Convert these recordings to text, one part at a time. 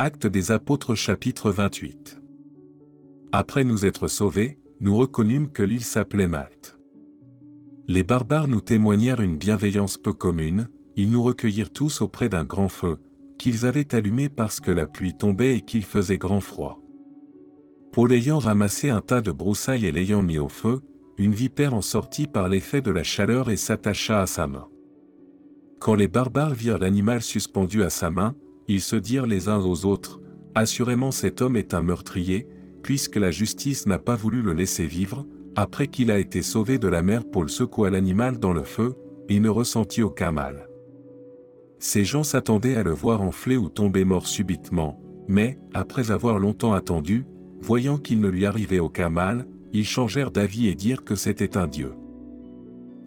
Actes des Apôtres chapitre 28. Après nous être sauvés, nous reconnûmes que l'île s'appelait Malte. Les barbares nous témoignèrent une bienveillance peu commune, ils nous recueillirent tous auprès d'un grand feu, qu'ils avaient allumé parce que la pluie tombait et qu'il faisait grand froid. Paul ayant ramassé un tas de broussailles et l'ayant mis au feu, une vipère en sortit par l'effet de la chaleur et s'attacha à sa main. Quand les barbares virent l'animal suspendu à sa main, ils se dirent les uns aux autres, « Assurément cet homme est un meurtrier, puisque la justice n'a pas voulu le laisser vivre. » Après qu'il a été sauvé de la mer, Paul secoua l'animal dans le feu, et ne ressentit aucun mal. Ces gens s'attendaient à le voir enfler ou tomber mort subitement, mais, après avoir longtemps attendu, voyant qu'il ne lui arrivait aucun mal, ils changèrent d'avis et dirent que c'était un dieu.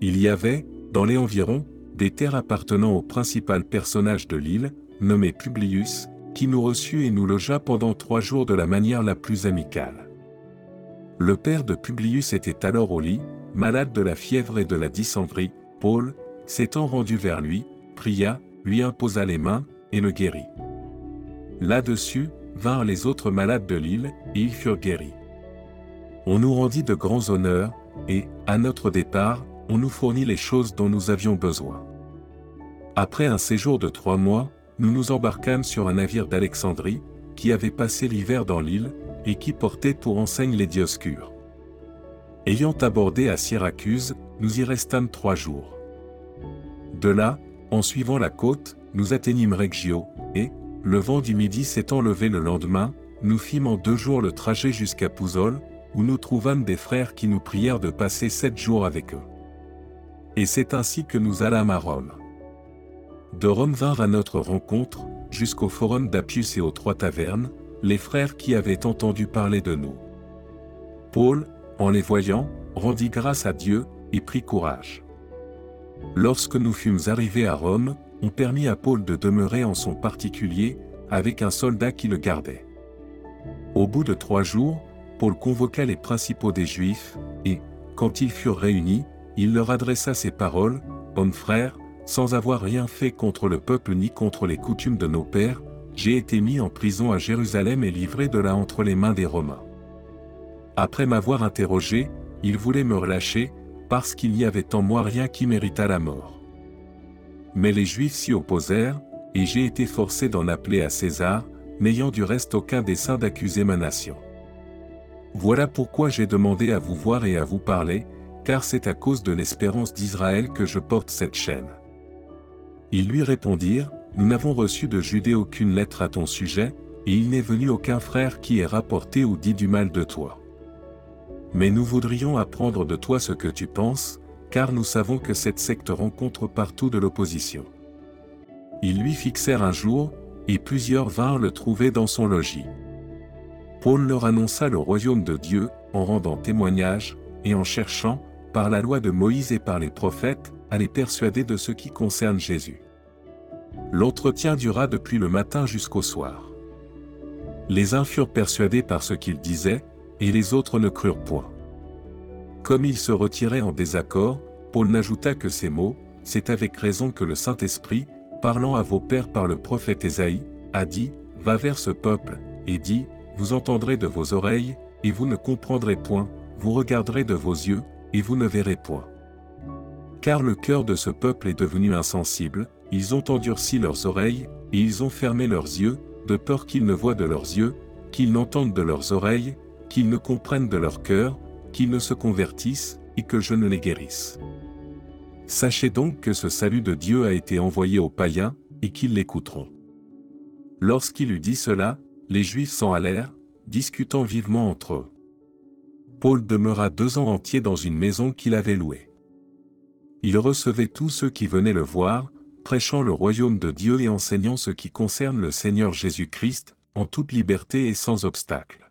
Il y avait, dans les environs, des terres appartenant au principal personnage de l'île, nommé Publius, qui nous reçut et nous logea pendant 3 jours de la manière la plus amicale. Le père de Publius était alors au lit, malade de la fièvre et de la dysenterie. Paul, s'étant rendu vers lui, pria, lui imposa les mains, et le guérit. Là-dessus, vinrent les autres malades de l'île, et ils furent guéris. On nous rendit de grands honneurs, et, à notre départ, on nous fournit les choses dont nous avions besoin. Après un séjour de 3 mois, nous nous embarquâmes sur un navire d'Alexandrie, qui avait passé l'hiver dans l'île, et qui portait pour enseigne les Dioscures. Ayant abordé à Syracuse, nous y restâmes 3 jours. De là, en suivant la côte, nous atteignîmes Reggio, et, le vent du midi s'étant levé le lendemain, nous fîmes en 2 jours le trajet jusqu'à Pouzol, où nous trouvâmes des frères qui nous prièrent de passer 7 jours avec eux. Et c'est ainsi que nous allâmes à Rome. De Rome vinrent à notre rencontre, jusqu'au Forum d'Appius et aux 3 tavernes, les frères qui avaient entendu parler de nous. Paul, en les voyant, rendit grâce à Dieu, et prit courage. Lorsque nous fûmes arrivés à Rome, on permit à Paul de demeurer en son particulier, avec un soldat qui le gardait. Au bout de 3 jours, Paul convoqua les principaux des Juifs, et, quand ils furent réunis, il leur adressa ces paroles, « Hommes frères, sans avoir rien fait contre le peuple ni contre les coutumes de nos pères, j'ai été mis en prison à Jérusalem et livré de là entre les mains des Romains. Après m'avoir interrogé, ils voulaient me relâcher, parce qu'il n'y avait en moi rien qui méritât la mort. Mais les Juifs s'y opposèrent, et j'ai été forcé d'en appeler à César, n'ayant du reste aucun dessein d'accuser ma nation. Voilà pourquoi j'ai demandé à vous voir et à vous parler, car c'est à cause de l'espérance d'Israël que je porte cette chaîne. » Ils lui répondirent, « Nous n'avons reçu de Judée aucune lettre à ton sujet, et il n'est venu aucun frère qui ait rapporté ou dit du mal de toi. Mais nous voudrions apprendre de toi ce que tu penses, car nous savons que cette secte rencontre partout de l'opposition. » Ils lui fixèrent un jour, et plusieurs vinrent le trouver dans son logis. Paul leur annonça le royaume de Dieu, en rendant témoignage, et en cherchant, par la loi de Moïse et par les prophètes, à les persuader de ce qui concerne Jésus. L'entretien dura depuis le matin jusqu'au soir. Les uns furent persuadés par ce qu'ils disaient, et les autres ne crurent point. Comme ils se retiraient en désaccord, Paul n'ajouta que ces mots, « C'est avec raison que le Saint-Esprit, parlant à vos pères par le prophète Esaïe, a dit, « Va vers ce peuple, et dis, vous entendrez de vos oreilles, et vous ne comprendrez point, vous regarderez de vos yeux, et vous ne verrez point. Car le cœur de ce peuple est devenu insensible, ils ont endurci leurs oreilles, et ils ont fermé leurs yeux, de peur qu'ils ne voient de leurs yeux, qu'ils n'entendent de leurs oreilles, qu'ils ne comprennent de leur cœur, qu'ils ne se convertissent, et que je ne les guérisse. Sachez donc que ce salut de Dieu a été envoyé aux païens, et qu'ils l'écouteront. » Lorsqu'il eut dit cela, les Juifs s'en allèrent, discutant vivement entre eux. Paul demeura 2 ans entiers dans une maison qu'il avait louée. Il recevait tous ceux qui venaient le voir, prêchant le royaume de Dieu et enseignant ce qui concerne le Seigneur Jésus-Christ, en toute liberté et sans obstacle.